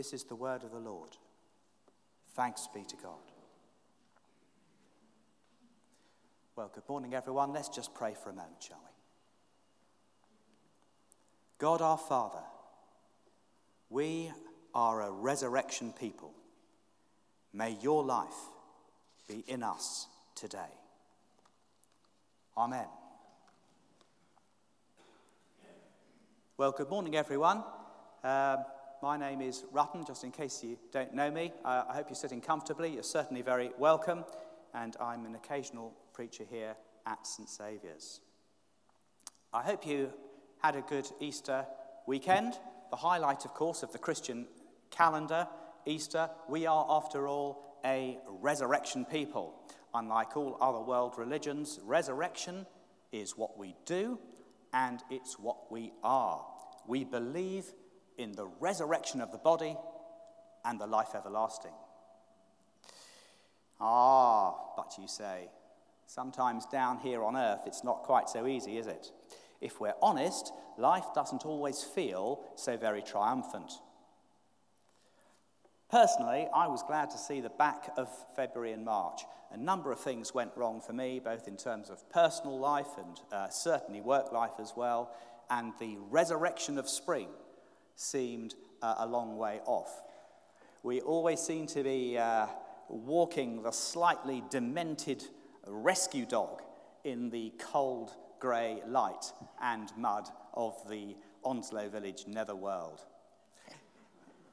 This is the word of the Lord. Thanks be to God. Well, good morning, everyone. Let's just pray for a moment, shall we? God our Father, we are a resurrection people. May your life be in us today. Amen. Well, good morning, everyone. My name is Rutten, just in case you don't know me. I hope you're sitting comfortably. You're certainly very welcome. And I'm an occasional preacher here at St. Saviour's. I hope you had a good Easter weekend. The highlight, of course, of the Christian calendar, Easter. We are, after all, a resurrection people. Unlike all other world religions, resurrection is what we do and it's what we are. We believe in the resurrection of the body and the life everlasting. Ah, but you say, sometimes down here on earth it's not quite so easy, is it? If we're honest, life doesn't always feel so very triumphant. Personally, I was glad to see the back of February and March. A number of things went wrong for me, both in terms of personal life and certainly work life as well, and the resurrection of spring seemed a long way off. We always seem to be walking the slightly demented rescue dog in the cold grey light and mud of the Onslow Village netherworld.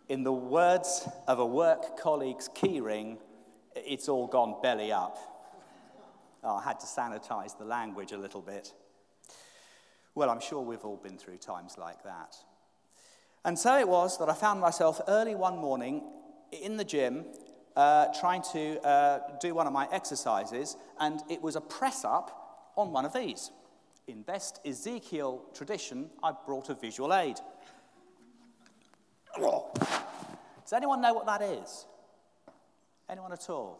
In the words of a work colleague's keyring, it's all gone belly up. I had to sanitise the language a little bit. Well, I'm sure we've all been through times like that. And so it was that I found myself early one morning in the gym trying to do one of my exercises, and it was a press-up on one of these. In best Ezekiel tradition, I brought a visual aid. Does anyone know what that is? Anyone at all?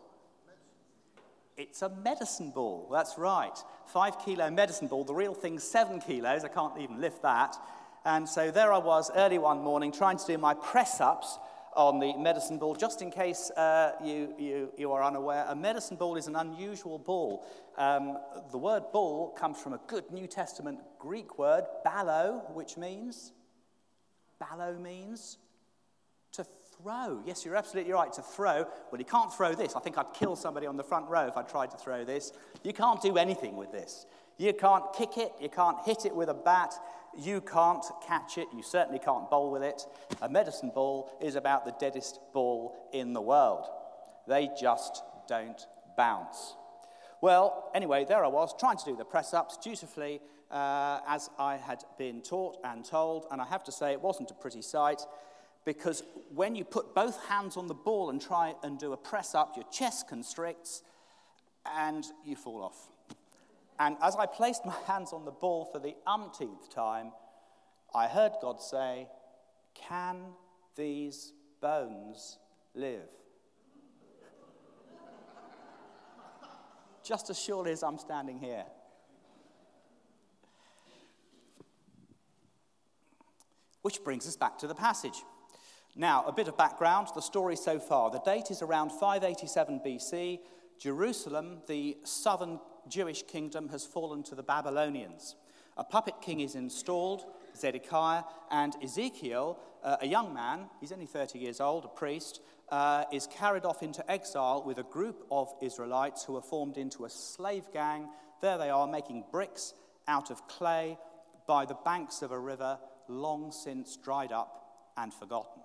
It's a medicine ball, that's right. 5 kilo medicine ball, the real thing's 7 kilos, I can't even lift that. And so there I was early one morning trying to do my press-ups on the medicine ball. Just in case you are unaware, a medicine ball is an unusual ball. The word ball comes from a good New Testament Greek word, ballo, which means? Ballo means to throw. Yes, you're absolutely right, to throw. Well, you can't throw this. I think I'd kill somebody on the front row if I tried to throw this. You can't do anything with this. You can't kick it. You can't hit it with a bat. You can't catch it. You certainly can't bowl with it. A medicine ball is about the deadest ball in the world. They just don't bounce. Well, anyway, there I was trying to do the press-ups dutifully as I had been taught and told, and I have to say it wasn't a pretty sight, because when you put both hands on the ball and try and do a press-up, your chest constricts and you fall off. And as I placed my hands on the ball for the umpteenth time, I heard God say, "Can these bones live?" Just as surely as I'm standing here. Which brings us back to the passage. Now, a bit of background, the story so far. The date is around 587 BC. Jerusalem, the southern Jewish kingdom, has fallen to the Babylonians. A puppet king is installed, Zedekiah, and Ezekiel, a young man, he's only 30 years old, a priest, is carried off into exile with a group of Israelites who are formed into a slave gang. There they are, making bricks out of clay by the banks of a river long since dried up and forgotten.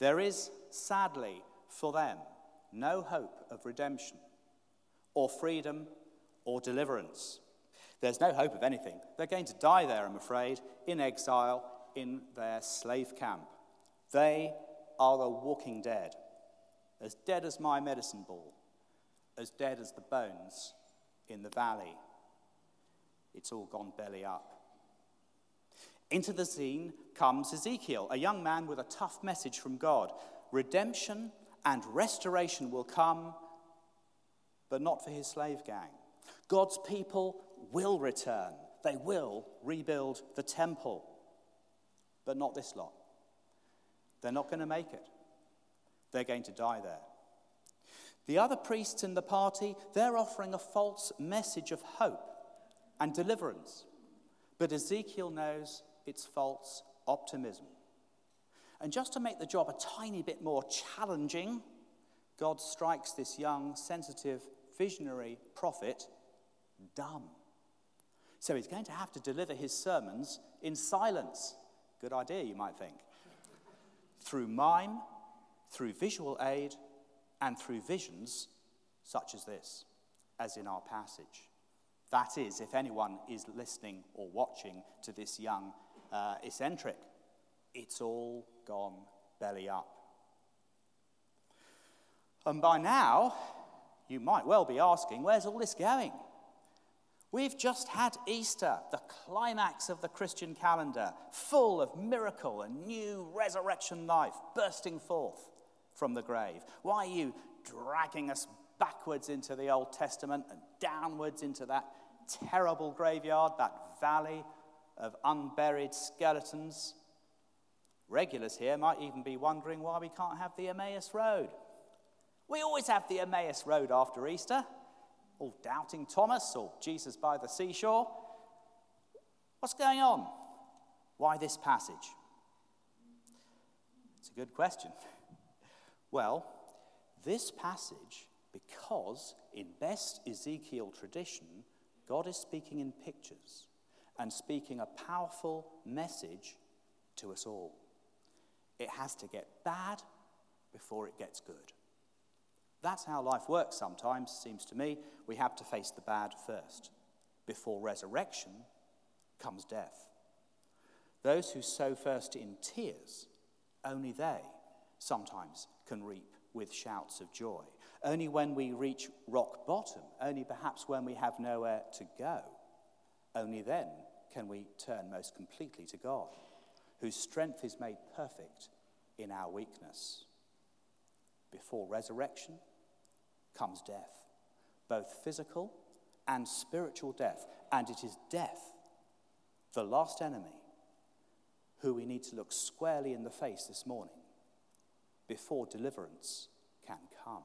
There is, sadly, for them, no hope of redemption or freedom or deliverance. There's no hope of anything. They're going to die there, I'm afraid, in exile in their slave camp. They are the walking dead as my medicine ball, as dead as the bones in the valley. It's all gone belly up. Into the scene comes Ezekiel, a young man with a tough message from God. Redemption and restoration will come, but not for his slave gang. God's people will return. They will rebuild the temple, but not this lot. They're not going to make it. They're going to die there. The other priests in the party, they're offering a false message of hope and deliverance. But Ezekiel knows it's false optimism. And just to make the job a tiny bit more challenging, God strikes this young, sensitive, visionary prophet dumb. So he's going to have to deliver his sermons in silence. Good idea, you might think. Through mime, through visual aid, and through visions such as this, as in our passage. That is, if anyone is listening or watching to this young eccentric, it's all gone belly up. And by now, you might well be asking, where's all this going? We've just had Easter, the climax of the Christian calendar, full of miracle and new resurrection life bursting forth from the grave. Why are you dragging us backwards into the Old Testament and downwards into that terrible graveyard, that valley of unburied skeletons? Regulars here might even be wondering why we can't have the Emmaus Road. We always have the Emmaus Road after Easter. Or doubting Thomas, or Jesus by the seashore. What's going on? Why this passage? It's a good question. Well, this passage, because in best Ezekiel tradition, God is speaking in pictures and speaking a powerful message to us all. It has to get bad before it gets good. That's how life works sometimes, seems to me. We have to face the bad first. Before resurrection comes death. Those who sow first in tears, only they sometimes can reap with shouts of joy. Only when we reach rock bottom, only perhaps when we have nowhere to go, only then can we turn most completely to God, whose strength is made perfect in our weakness. Before resurrection comes death, both physical and spiritual death. And it is death, the last enemy, who we need to look squarely in the face this morning before deliverance can come.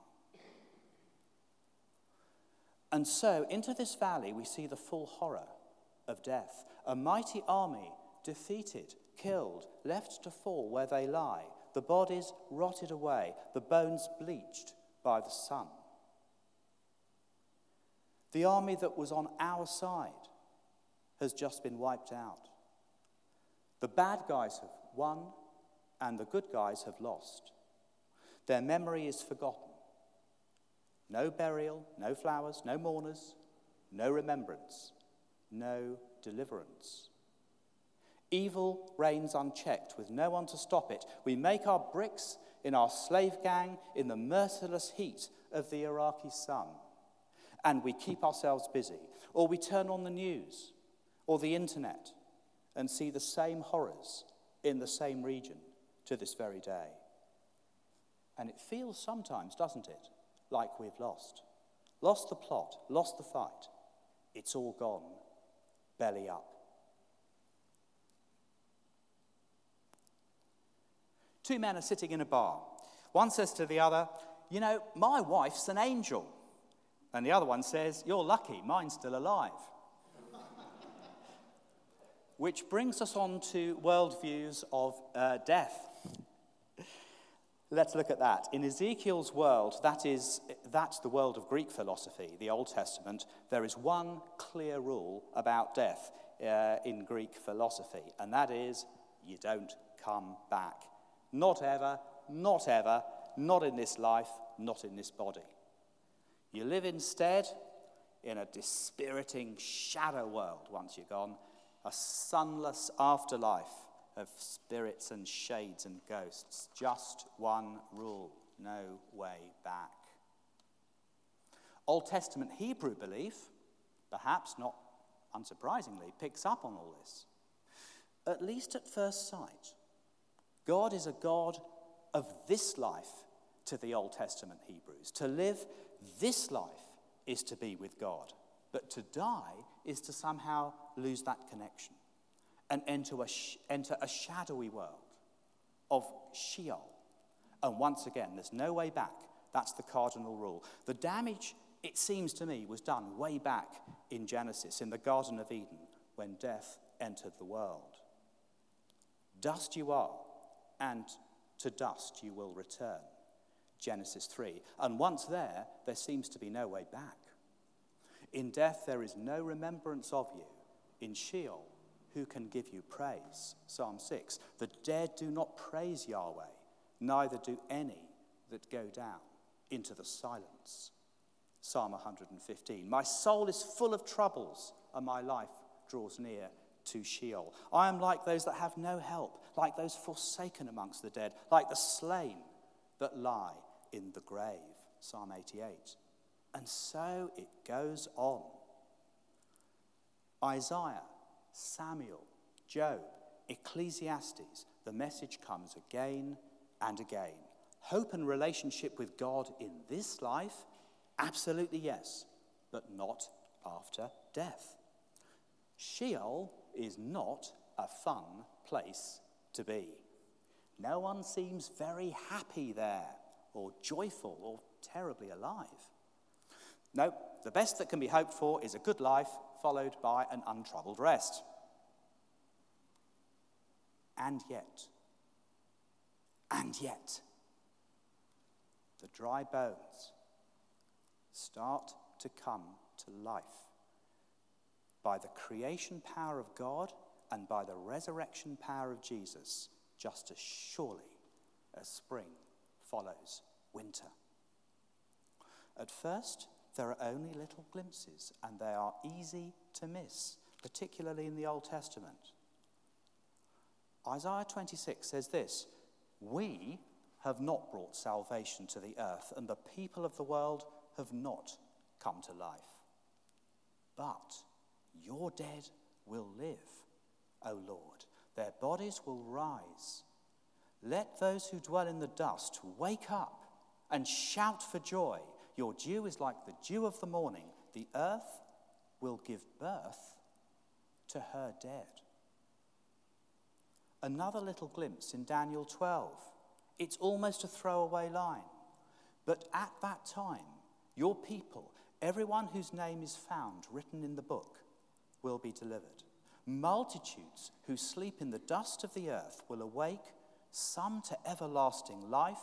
And so into this valley we see the full horror of death. A mighty army defeated, killed, left to fall where they lie. The bodies rotted away, the bones bleached by the sun. The army that was on our side has just been wiped out. The bad guys have won, and the good guys have lost. Their memory is forgotten. No burial, no flowers, no mourners, no remembrance, no deliverance. Evil reigns unchecked with no one to stop it. We make our bricks in our slave gang in the merciless heat of the Iraqi sun. And we keep ourselves busy. Or we turn on the news or the internet and see the same horrors in the same region to this very day. And it feels sometimes, doesn't it, like we've lost. Lost the plot, lost the fight. It's all gone, belly up. Two men are sitting in a bar. One says to the other, you know, my wife's an angel. And the other one says, you're lucky, mine's still alive. Which brings us on to worldviews of death. Let's look at that. In Ezekiel's world, that's the world of Greek philosophy, the Old Testament. There is one clear rule about death in Greek philosophy, and that is, you don't come back. Not ever, not ever, not in this life, not in this body. You live instead in a dispiriting shadow world once you're gone, a sunless afterlife of spirits and shades and ghosts. Just one rule, no way back. Old Testament Hebrew belief, perhaps not unsurprisingly, picks up on all this. At least at first sight, God is a God of this life to the Old Testament Hebrews. To live this life is to be with God, but to die is to somehow lose that connection and enter a shadowy world of Sheol. And once again, there's no way back. That's the cardinal rule. The damage, it seems to me, was done way back in Genesis, in the Garden of Eden, when death entered the world. Dust you are, and to dust you will return. Genesis 3. And once there, there seems to be no way back. In death, there is no remembrance of you. In Sheol, who can give you praise? Psalm 6. The dead do not praise Yahweh, neither do any that go down into the silence. Psalm 115. My soul is full of troubles, and my life draws near to Sheol. I am like those that have no help, like those forsaken amongst the dead, like the slain that lie in the grave. Psalm 88. And so it goes on. Isaiah, Samuel, Job, Ecclesiastes, the message comes again and again. Hope and relationship with God in this life? Absolutely yes, but not after death. Sheol is not a fun place to be. No one seems very happy there, or joyful, or terribly alive. No, the best that can be hoped for is a good life followed by an untroubled rest. And yet, the dry bones start to come to life by the creation power of God and by the resurrection power of Jesus, just as surely as spring follows winter. At first, there are only little glimpses, and they are easy to miss, particularly in the Old Testament. Isaiah 26 says this: we have not brought salvation to the earth, and the people of the world have not come to life. But your dead will live, O Lord. Their bodies will rise. Let those who dwell in the dust wake up and shout for joy. Your dew is like the dew of the morning. The earth will give birth to her dead. Another little glimpse in Daniel 12. It's almost a throwaway line. But at that time, your people, everyone whose name is found written in the book, will be delivered. Multitudes who sleep in the dust of the earth will awake, some to everlasting life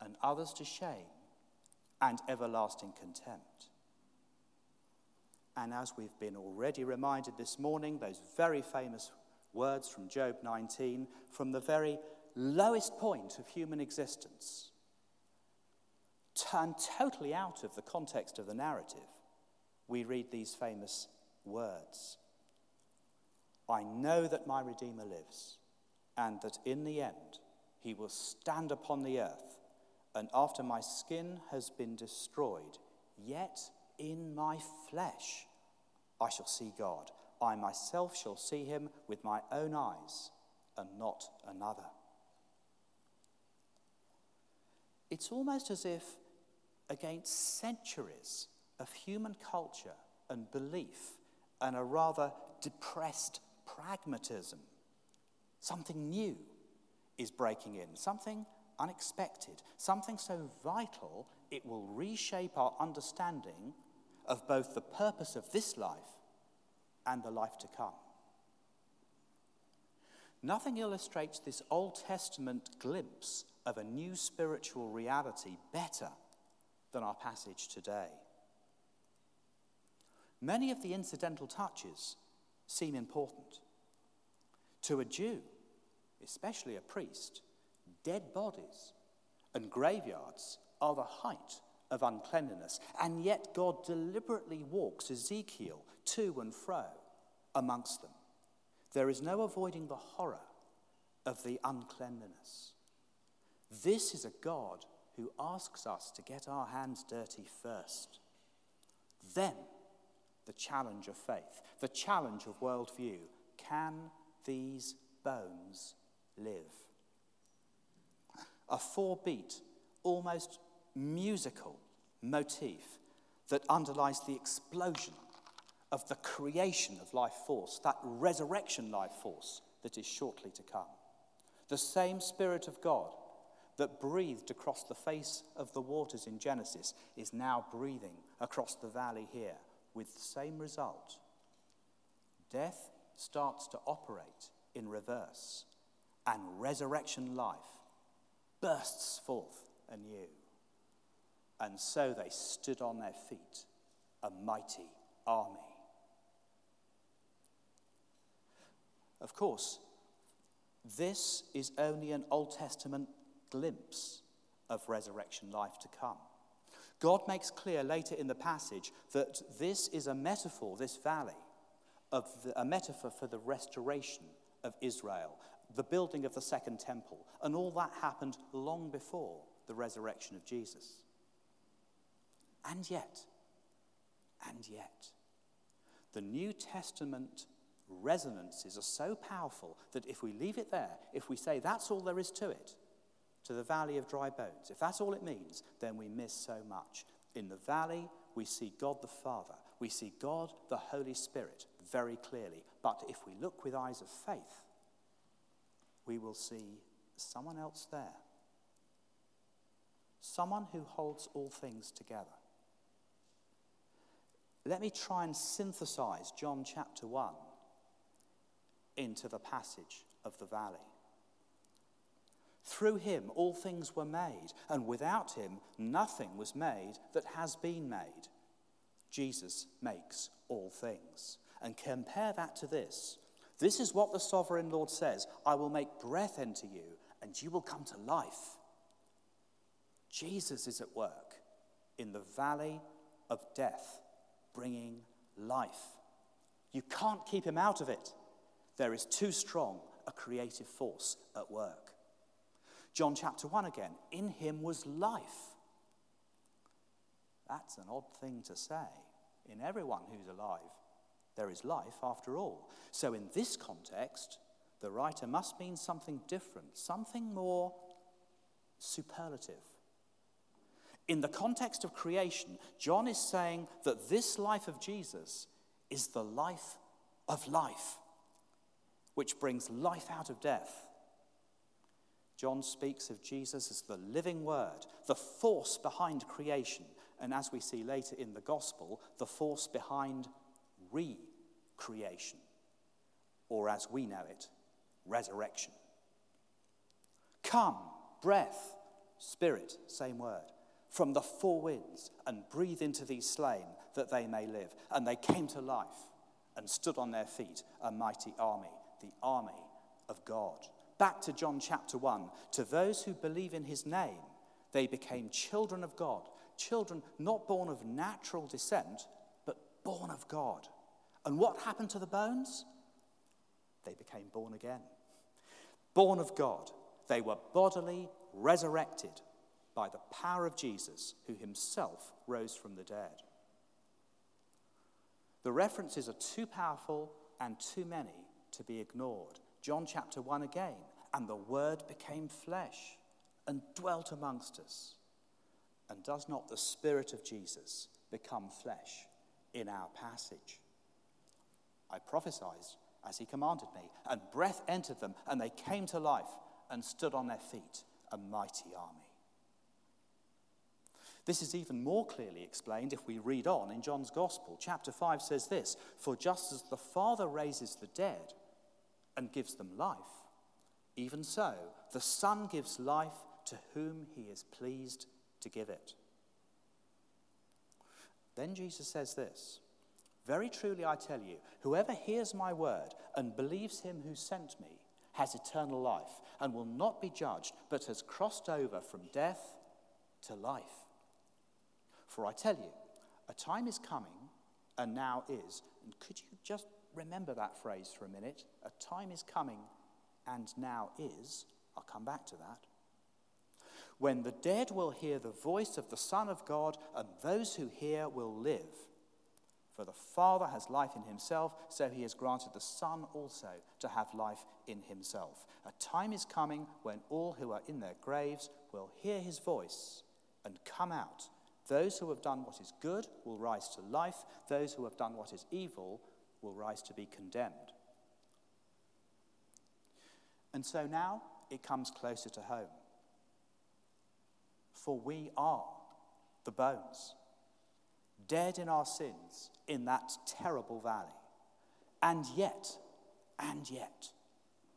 and others to shame and everlasting contempt. And as we've been already reminded this morning, those very famous words from Job 19, from the very lowest point of human existence, turned totally out of the context of the narrative, we read these famous words: I know that my Redeemer lives, and that in the end he will stand upon the earth, and after my skin has been destroyed, yet in my flesh I shall see God. I myself shall see him with my own eyes, and not another. It's almost as if, against centuries of human culture and belief and a rather depressed pragmatism, something new is breaking in, something unexpected, something so vital it will reshape our understanding of both the purpose of this life and the life to come. Nothing illustrates this Old Testament glimpse of a new spiritual reality better than our passage today. Many of the incidental touches seem important. To a Jew, especially a priest, dead bodies and graveyards are the height of uncleanliness, and yet God deliberately walks Ezekiel to and fro amongst them. There is no avoiding the horror of the uncleanliness. This is a God who asks us to get our hands dirty first. Then the challenge of faith, the challenge of worldview: can these bones live? A four-beat, almost musical motif that underlies the explosion of the creation of life force, that resurrection life force that is shortly to come. The same Spirit of God that breathed across the face of the waters in Genesis is now breathing across the valley here with the same result. Death starts to operate in reverse, and resurrection life bursts forth anew. And so they stood on their feet, a mighty army. Of course, this is only an Old Testament glimpse of resurrection life to come. God makes clear later in the passage that this is a metaphor, this valley, a metaphor for the restoration of Israel, the building of the second temple, and all that happened long before the resurrection of Jesus. And yet, the New Testament resonances are so powerful that if we leave it there, if we say that's all there is to it, to the valley of dry bones, if that's all it means, then we miss so much. In the valley, we see God the Father, we see God the Holy Spirit very clearly. But if we look with eyes of faith, we will see someone else there. Someone who holds all things together. Let me try and synthesize John chapter 1 into the passage of the valley. Through him all things were made, and without him nothing was made that has been made. Jesus makes all things. And compare that to this. This is what the sovereign Lord says, I will make breath into you, and you will come to life. Jesus is at work in the valley of death, bringing life. You can't keep him out of it. There is too strong a creative force at work. John chapter 1 again, in him was life. That's an odd thing to say. In everyone who's alive, there is life after all. So in this context, the writer must mean something different, something more superlative. In the context of creation, John is saying that this life of Jesus is the life of life, which brings life out of death. John speaks of Jesus as the living word, the force behind creation, and as we see later in the gospel, the force behind recreation, or as we know it, resurrection. Come, breath, spirit, same word, from the four winds and breathe into these slain that they may live. And they came to life and stood on their feet, a mighty army, the army of God. Back to John chapter 1. To those who believe in his name, they became children of God, children not born of natural descent, but born of God. And what happened to the bones? They became born again. Born of God, they were bodily resurrected by the power of Jesus, who himself rose from the dead. The references are too powerful and too many to be ignored. John chapter 1 again, and the word became flesh and dwelt amongst us. And does not the Spirit of Jesus become flesh in our passage? I prophesied as he commanded me, and breath entered them, and they came to life and stood on their feet, a mighty army. This is even more clearly explained if we read on in John's Gospel. Chapter 5 says this, for just as the Father raises the dead and gives them life, even so the Son gives life to whom he is pleased to give it. Then Jesus says this, very truly I tell you, whoever hears my word and believes him who sent me has eternal life and will not be judged, but has crossed over from death to life. For I tell you, a time is coming, and now is. And could you just remember that phrase for a minute? A time is coming, and now is. I'll come back to that. When the dead will hear the voice of the Son of God, and those who hear will live. For the Father has life in himself, so he has granted the Son also to have life in himself. A time is coming when all who are in their graves will hear his voice and come out. Those who have done what is good will rise to life. Those who have done what is evil will rise to be condemned. And so now, it comes closer to home. For we are the bones, dead in our sins in that terrible valley, and yet,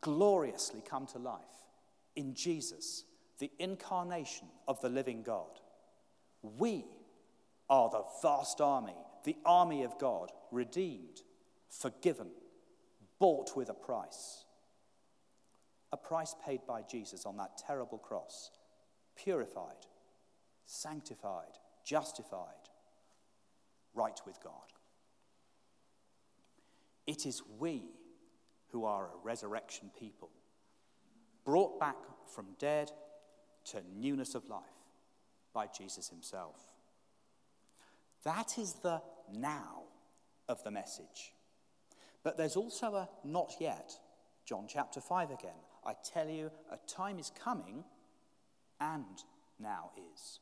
gloriously come to life in Jesus, the incarnation of the living God. We are the vast army, the army of God, redeemed, forgiven, bought with a price paid by Jesus on that terrible cross, purified, sanctified, justified, right with God. It is we who are a resurrection people, brought back from dead to newness of life by Jesus himself. That is the now of the message. But there's also a not yet. John chapter 5 again. I tell you, a time is coming, and now is,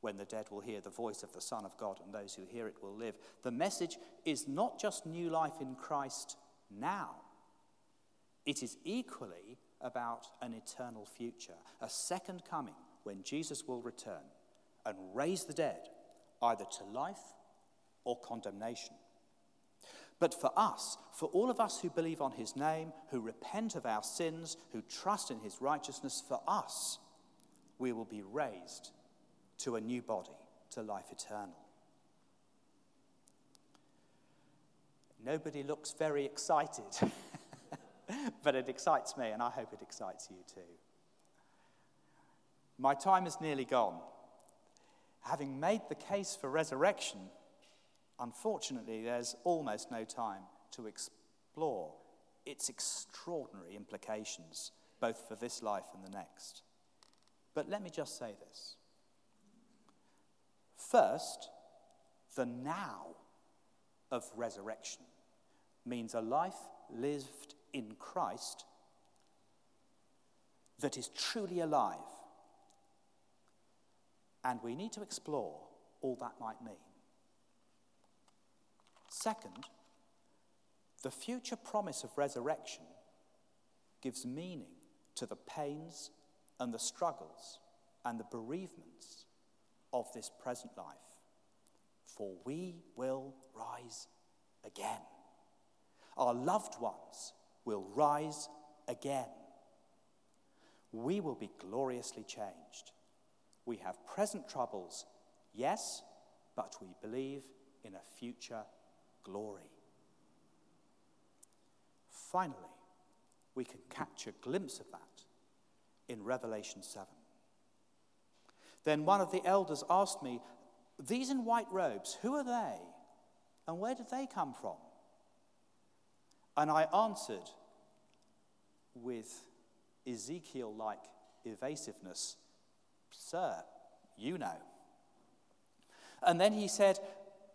when the dead will hear the voice of the Son of God, and those who hear it will live. The message is not just new life in Christ now. It is equally about an eternal future, a second coming when Jesus will return and raise the dead, either to life or condemnation. But for us, for all of us who believe on his name, who repent of our sins, who trust in his righteousness, for us, we will be raised to a new body, to life eternal. Nobody looks very excited, but it excites me, and I hope it excites you too. My time is nearly gone. Having made the case for resurrection, unfortunately, there's almost no time to explore its extraordinary implications, both for this life and the next. But let me just say this. First, the now of resurrection means a life lived in Christ that is truly alive. And we need to explore all that might mean. Second, the future promise of resurrection gives meaning to the pains and the struggles and the bereavements of this present life. For we will rise again. Our loved ones will rise again. We will be gloriously changed. We have present troubles, yes, but we believe in a future glory. Finally, we can catch a glimpse of that in Revelation 7. Then one of the elders asked me, "These in white robes, who are they? And where did they come from?" And I answered with Ezekiel-like evasiveness, "Sir, you know." And then he said,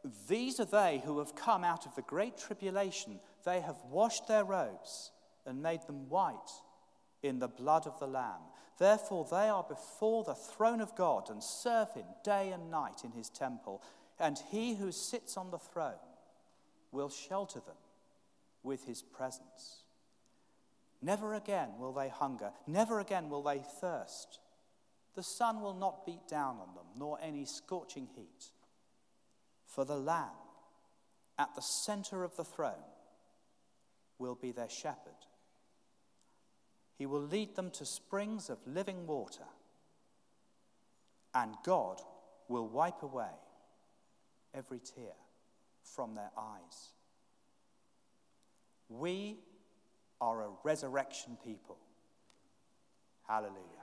"These are they who have come out of the great tribulation. They have washed their robes and made them white in the blood of the Lamb. Therefore they are before the throne of God and serve him day and night in his temple. And he who sits on the throne will shelter them with his presence. Never again will they hunger. Never again will they thirst. The sun will not beat down on them, nor any scorching heat. For the Lamb at the center of the throne will be their shepherd. He will lead them to springs of living water, and God will wipe away every tear from their eyes." We are a resurrection people. Hallelujah.